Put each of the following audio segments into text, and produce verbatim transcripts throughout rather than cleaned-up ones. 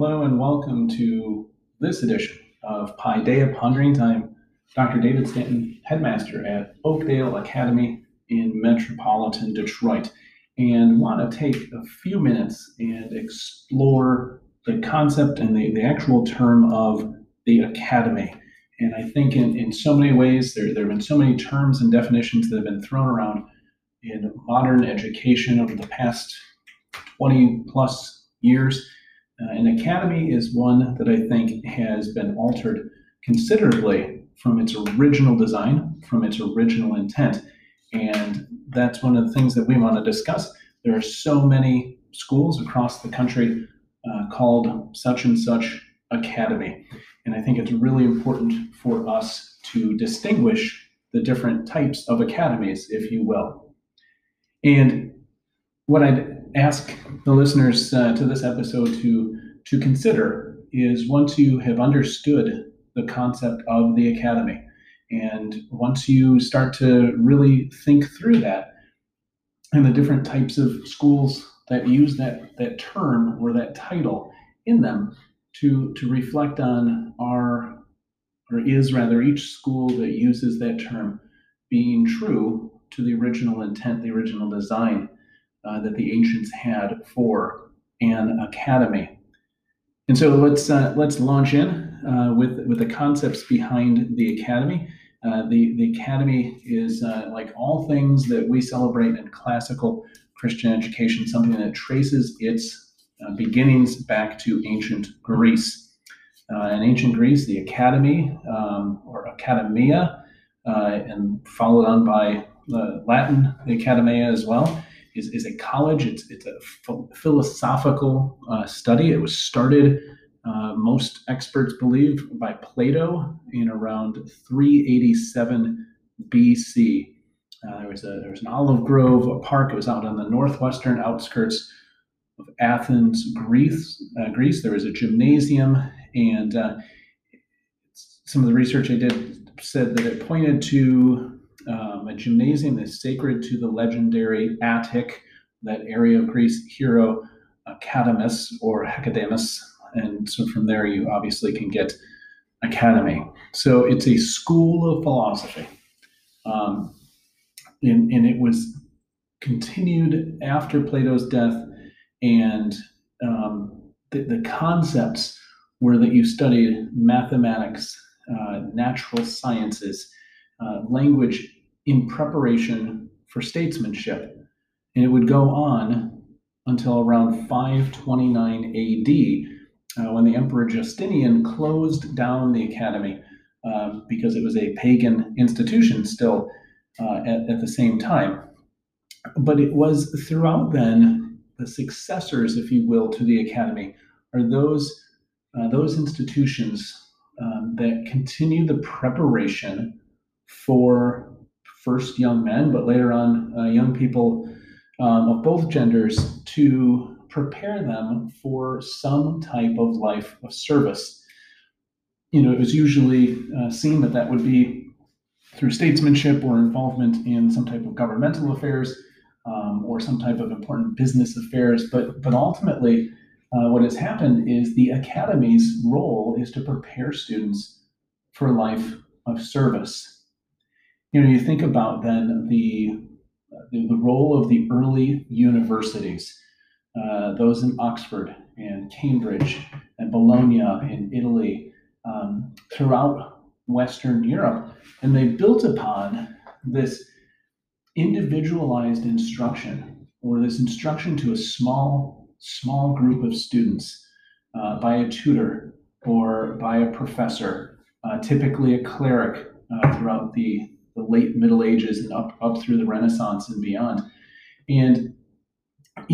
Hello and welcome to this edition of Paideia Ponderings. I'm Doctor David Stanton, headmaster at Oakdale Academy in metropolitan Detroit, and want to take a few minutes and explore the concept and the, the actual term of the academy. And I think in, in so many ways, there, there have been so many terms and definitions that have been thrown around in modern education over the past twenty plus years. Uh, an academy is one that I think has been altered considerably from its original design, from its original intent. And that's one of the things that we want to discuss. There are so many schools across the country uh, called such and such academy. And I think it's really important for us to distinguish the different types of academies, if you will. And what I'd ask the listeners uh, to this episode to, to consider is, once you have understood the concept of the academy, and once you start to really think through that and the different types of schools that use that, that term or that title in them, to, to reflect on our, or is rather each school that uses that term being true to the original intent, the original design Uh, that the ancients had for an academy. And so let's uh, let's launch in uh, with with the concepts behind the academy. Uh, the the academy is uh, like all things that we celebrate in classical Christian education, something that traces its uh, beginnings back to ancient Greece. Uh, in ancient Greece, the academy um, or academia, uh, and followed on by uh, Latin, the academia as well, Is, is a college. It's, it's a ph- philosophical uh, study. It was started, uh, most experts believe, by Plato in around three eighty-seven B C. Uh, there was a there was an olive grove, a park. It was out on the northwestern outskirts of Athens, Greece. Uh, Greece. There was a gymnasium, and uh, some of the research I did said that it pointed to Um, a gymnasium is sacred to the legendary Attic, that area of Greece, hero Academus or Hecademus. And so from there, you obviously can get academy. So it's a school of philosophy. Um, and, and it was continued after Plato's death. And um, the, the concepts were that you studied mathematics, uh, natural sciences, Uh, language in preparation for statesmanship. And it would go on until around five twenty-nine A D uh, when the Emperor Justinian closed down the academy uh, because it was a pagan institution still uh, at, at the same time. But it was throughout then, the successors, if you will, to the academy are those, uh, those institutions um, that continue the preparation for first young men, but later on uh, young people um, of both genders, to prepare them for some type of life of service. You know, it was usually uh, seen that that would be through statesmanship or involvement in some type of governmental affairs um, or some type of important business affairs. But, but ultimately, uh, what has happened is the academy's role is to prepare students for life of service. You know, you think about then the, the, the role of the early universities, uh, those in Oxford and Cambridge and Bologna in Italy, um, throughout Western Europe. And they built upon this individualized instruction, or this instruction to a small, small group of students uh, by a tutor or by a professor, uh, typically a cleric uh, throughout the the late Middle Ages and up, up through the Renaissance and beyond. And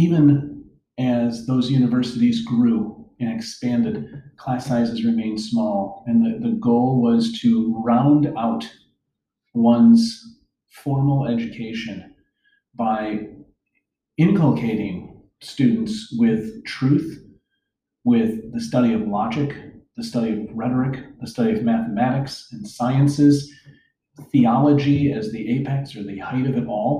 even as those universities grew and expanded, class sizes remained small. And the, the goal was to round out one's formal education by inculcating students with truth, with the study of logic, the study of rhetoric, the study of mathematics and sciences, theology as the apex or the height of it all,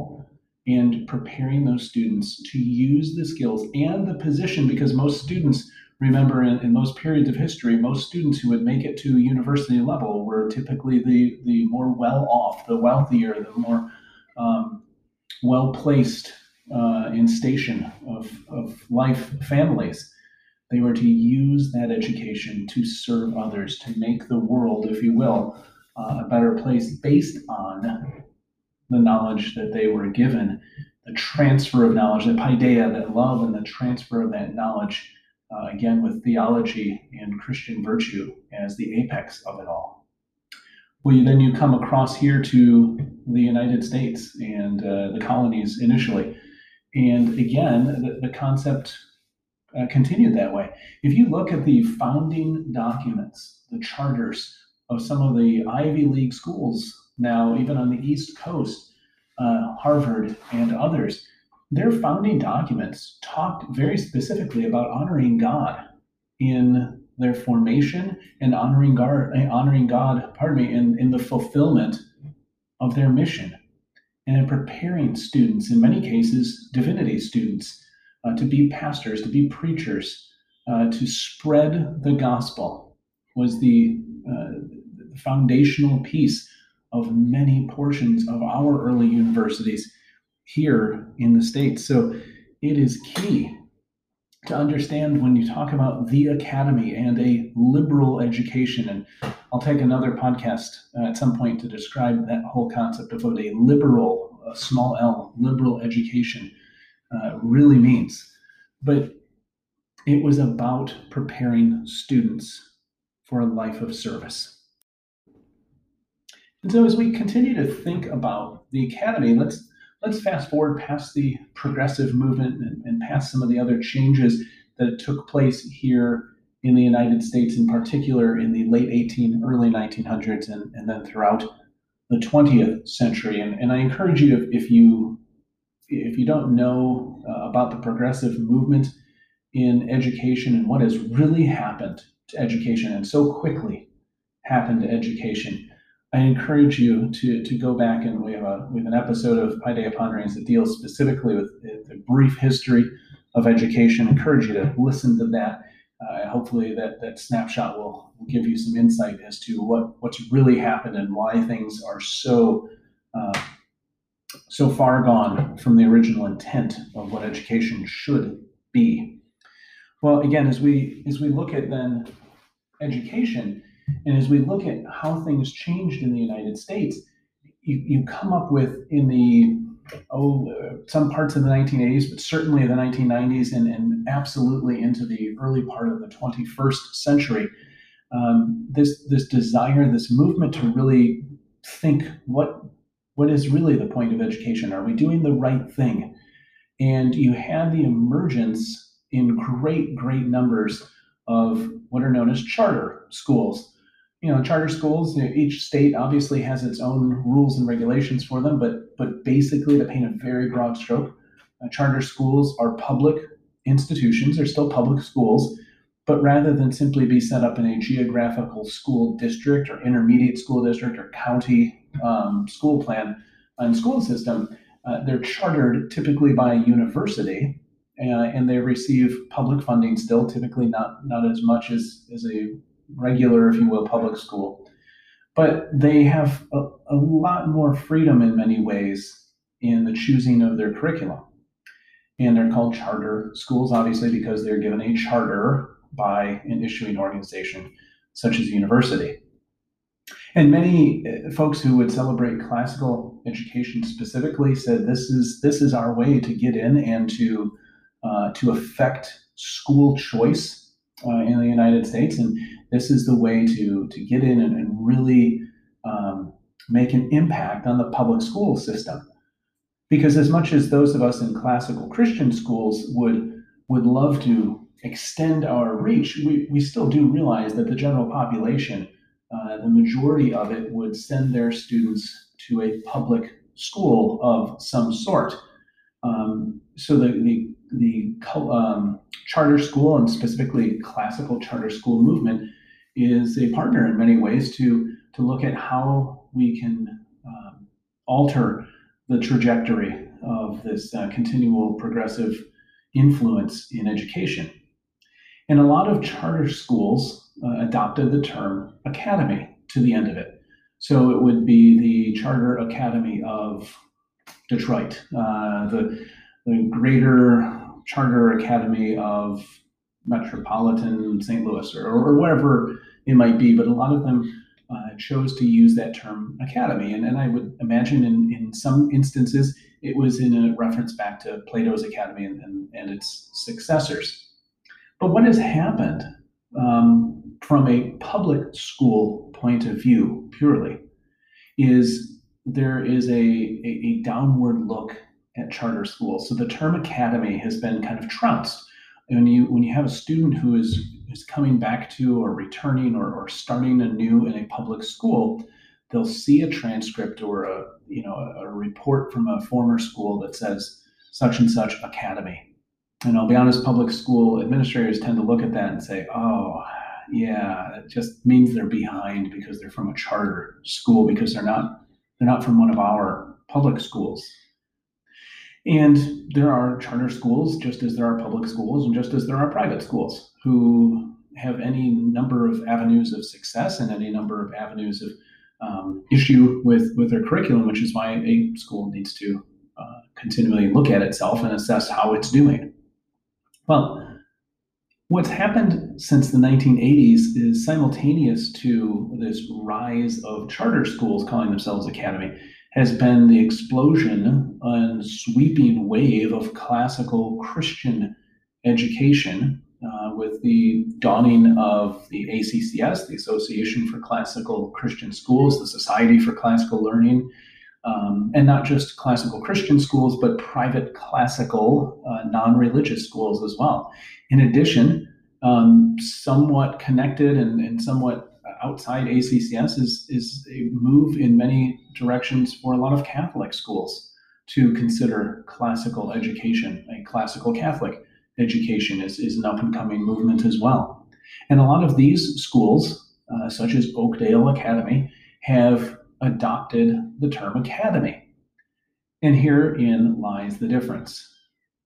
and preparing those students to use the skills and the position, because most students Remember, in, in most periods of history, most students who would make it to university level were typically the, the more well-off, the wealthier, the more um, well-placed uh, in station of, of life families. They were to use that education to serve others, to make the world, if you will, uh, a better place based on the knowledge that they were given, the transfer of knowledge, the paideia, that love, and the transfer of that knowledge, uh, again, with theology and Christian virtue as the apex of it all. Well, you, then you come across here to the United States and uh, the colonies initially. And again, the, the concept uh, continued that way. If you look at the founding documents, the charters of some of the Ivy League schools, now, even on the East Coast, uh, Harvard and others, their founding documents talked very specifically about honoring God in their formation and honoring God, honoring God, pardon me, in, in the fulfillment of their mission, and in preparing students, in many cases, divinity students, uh, to be pastors, to be preachers, uh, to spread the gospel was the uh, foundational piece of many portions of our early universities here in the States. So it is key to understand when you talk about the academy and a liberal education, and I'll take another podcast uh, at some point to describe that whole concept of what a liberal, a small L, liberal education uh, really means. But it was about preparing students for a life of service. And so as we continue to think about the academy, let's let's fast forward past the progressive movement and, and past some of the other changes that took place here in the United States, in particular in the late eighteen, early nineteen hundreds, and, and then throughout the twentieth century. And, and I encourage you, if, if you if you don't know uh, about the progressive movement in education and what has really happened to education and so quickly happened to education, I encourage you to, to go back, and we have, a, we have an episode of Paideia Ponderings that deals specifically with the brief history of education. I encourage you to listen to that. Uh, hopefully that, that snapshot will give you some insight as to what, what's really happened and why things are so, uh, so far gone from the original intent of what education should be. Well, again, as we as we look at then education, and as we look at how things changed in the United States, you, you come up with in the, oh, some parts of the nineteen eighties, but certainly the nineteen nineties and, and absolutely into the early part of the twenty-first century, um, this this desire, this movement to really think what what is really the point of education? Are we doing the right thing? And you had the emergence in great, great numbers of what are known as charter schools. You know, charter schools, you know, each state obviously has its own rules and regulations for them, but but basically, to paint a very broad stroke, uh, charter schools are public institutions. They're still public schools, but rather than simply be set up in a geographical school district or intermediate school district or county um, school plan and school system, uh, they're chartered typically by a university. Uh, and they receive public funding still, typically not, not as much as, as a regular, if you will, public school. But they have a, a lot more freedom in many ways in the choosing of their curriculum. And they're called charter schools, obviously, because they're given a charter by an issuing organization such as a university. And many folks who would celebrate classical education specifically said this is this is our way to get in and to Uh, to affect school choice uh, in the United States. And this is the way to, to get in and, and really um, make an impact on the public school system. Because as much as those of us in classical Christian schools would, would love to extend our reach, we, we still do realize that the general population, uh, the majority of it, would send their students to a public school of some sort. Um, so the, the The um, charter school, and specifically classical charter school movement, is a partner in many ways to, to look at how we can um, alter the trajectory of this uh, continual progressive influence in education. And a lot of charter schools uh, adopted the term academy to the end of it. So it would be the Charter Academy of Detroit, uh, the, the Greater Charter Academy of Metropolitan Saint Louis, or, or whatever it might be. But a lot of them uh, chose to use that term academy. And, and I would imagine in, in some instances, it was in a reference back to Plato's Academy and, and, and its successors. But what has happened um, from a public school point of view purely is there is a, a, a downward look at charter schools. So the term academy has been kind of trounced. And when you when you have a student who is, is coming back to or returning or, or starting anew in a public school, they'll see a transcript or a you know a report from a former school that says such and such academy. And I'll be honest, public school administrators tend to look at that and say, oh, yeah, it just means they're behind because they're from a charter school, because they're not they're not from one of our public schools. And there are charter schools, just as there are public schools, and just as there are private schools, who have any number of avenues of success and any number of avenues of um, issue with, with their curriculum, which is why a school needs to uh, continually look at itself and assess how it's doing. Well, what's happened since the nineteen eighties is simultaneous to this rise of charter schools calling themselves academy has been the explosion and sweeping wave of classical Christian education uh, with the dawning of the A C C S, the Association for Classical Christian Schools, the Society for Classical Learning, um, and not just classical Christian schools, but private classical uh, non-religious schools as well. In addition, um, somewhat connected and, and somewhat outside A C C S is, is a move in many directions for a lot of Catholic schools to consider classical education. A classical Catholic education is, is an up-and-coming movement as well. And a lot of these schools, uh, such as Oakdale Academy, have adopted the term academy. And herein lies the difference.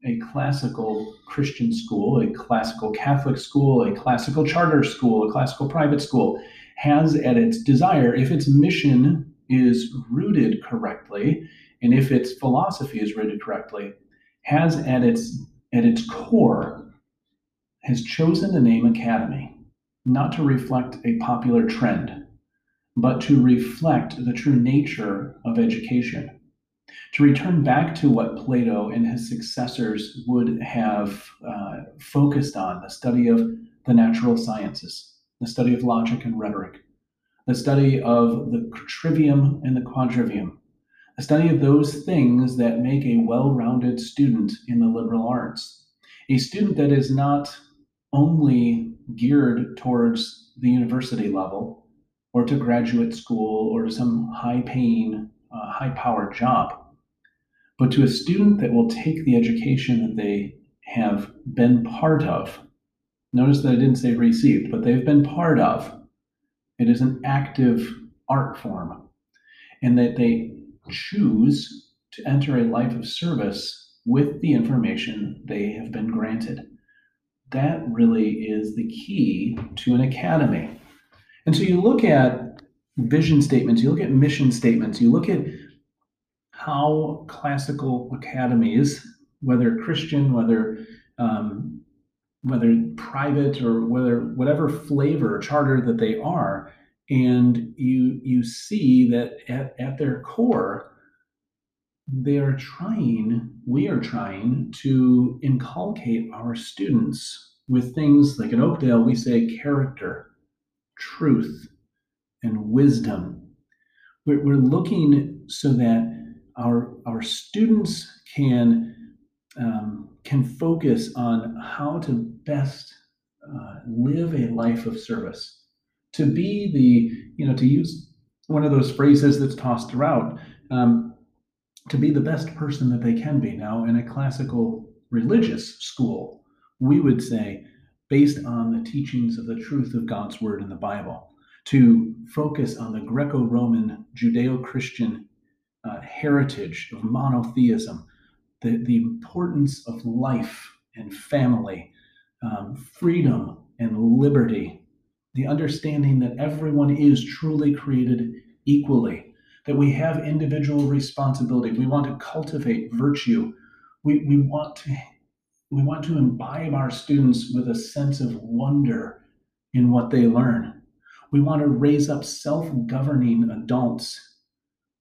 A classical Christian school, a classical Catholic school, a classical charter school, a classical private school has at its desire, if its mission is rooted correctly, and if its philosophy is rooted correctly, has at its at its core, has chosen the name academy, not to reflect a popular trend, but to reflect the true nature of education. To return back to what Plato and his successors would have uh, focused on, the study of the natural sciences, the study of logic and rhetoric, the study of the trivium and the quadrivium, the study of those things that make a well-rounded student in the liberal arts, a student that is not only geared towards the university level or to graduate school or to some high-paying, uh, high-powered job, but to a student that will take the education that they have been part of. Notice that I didn't say received, but they've been part of. It is an active art form, and that they choose to enter a life of service with the information they have been granted. That really is the key to an academy. And so you look at vision statements, you look at mission statements, you look at how classical academies, whether Christian, whether um, whether private, or whether whatever flavor charter that they are, and you you see that at, at their core, they are trying, we are trying to inculcate our students with things like at Oakdale, we say character, truth, and wisdom. We're, we're looking so that Our, our students can, um, can focus on how to best uh, live a life of service, to be the, you know, to use one of those phrases that's tossed around, um, to be the best person that they can be. Now, in a classical religious school, we would say, based on the teachings of the truth of God's word in the Bible, to focus on the Greco-Roman, Judeo-Christian Uh, heritage of monotheism, the, the importance of life and family, um, freedom and liberty, the understanding that everyone is truly created equally, that we have individual responsibility. We want to cultivate virtue. We, we want to we want to imbibe our students with a sense of wonder in what they learn. We want to raise up self-governing adults.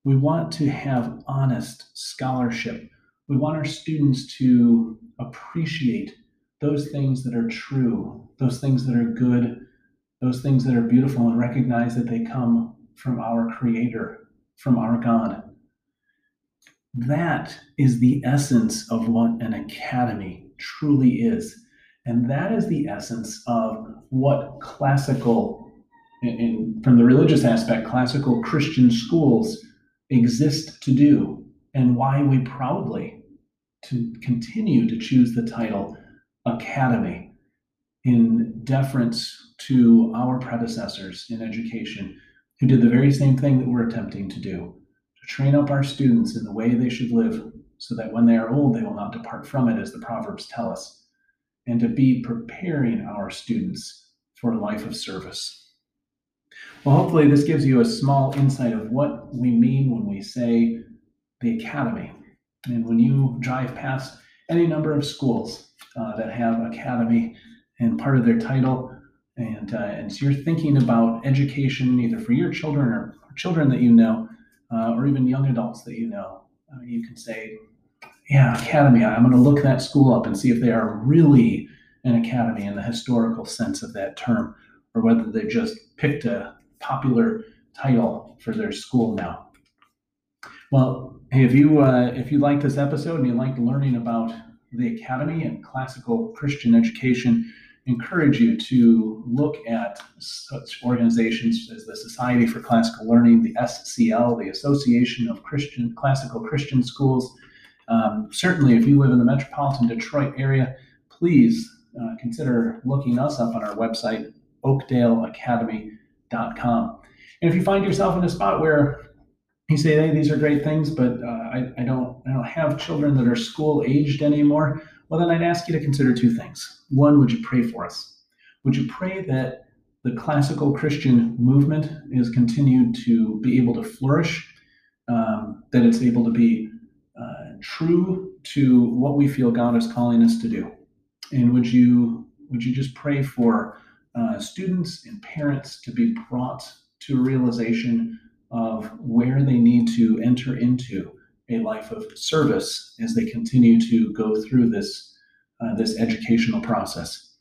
We want to have honest scholarship. We want our students to appreciate those things that are true, those things that are good, those things that are beautiful, and recognize that they come from our Creator, from our God. That is the essence of what an academy truly is. And that is the essence of what classical, in, in, from the religious aspect, classical Christian schools exist to do, and why we proudly to continue to choose the title Academy in deference to our predecessors in education, who did the very same thing that we're attempting to do, to train up our students in the way they should live so that when they are old, they will not depart from it, as the Proverbs tell us, and to be preparing our students for a life of service. Well, hopefully this gives you a small insight of what we mean when we say the academy. And when you drive past any number of schools uh, that have academy and part of their title, And, uh, and so you're thinking about education, either for your children or children that you know, uh, or even young adults that you know, uh, you can say, yeah, academy, I'm going to look that school up and see if they are really an academy in the historical sense of that term, or whether they just picked a popular title for their school now. Well, hey, if you uh, if you like this episode and you like learning about the academy and classical Christian education, encourage you to look at such organizations as the Society for Classical Learning, the S C L, the Association of Christian Classical Christian Schools. Um, certainly, if you live in the metropolitan Detroit area, please uh, consider looking us up on our website, oakdale academy dot com. And if you find yourself in a spot where you say, hey, these are great things, but uh, I, I don't, I don't have children that are school-aged anymore, well, then I'd ask you to consider two things. One, would you pray for us? Would you pray that the classical Christian movement is continued to be able to flourish, um, that it's able to be uh, true to what we feel God is calling us to do? And would you would you just pray for uh, students and parents to be brought to a realization of where they need to enter into a life of service as they continue to go through this uh, this educational process?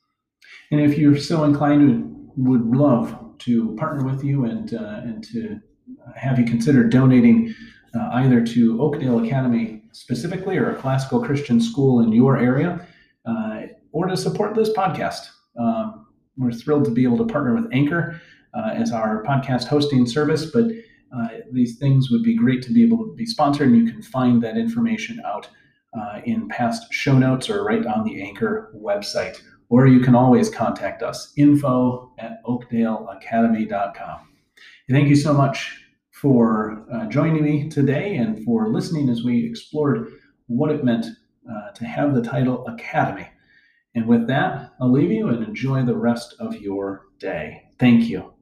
And if you're so inclined, we would love to partner with you and uh, and to have you consider donating uh, either to Oakdale Academy specifically or a classical Christian school in your area, uh, or to support this podcast. Um, we're thrilled to be able to partner with Anchor uh, as our podcast hosting service, but Uh, these things would be great to be able to be sponsored, and you can find that information out uh, in past show notes or right on the Anchor website. Or you can always contact us, info at oakdale academy dot com. Thank you so much for uh, joining me today and for listening as we explored what it meant uh, to have the title Academy. And with that, I'll leave you and enjoy the rest of your day. Thank you.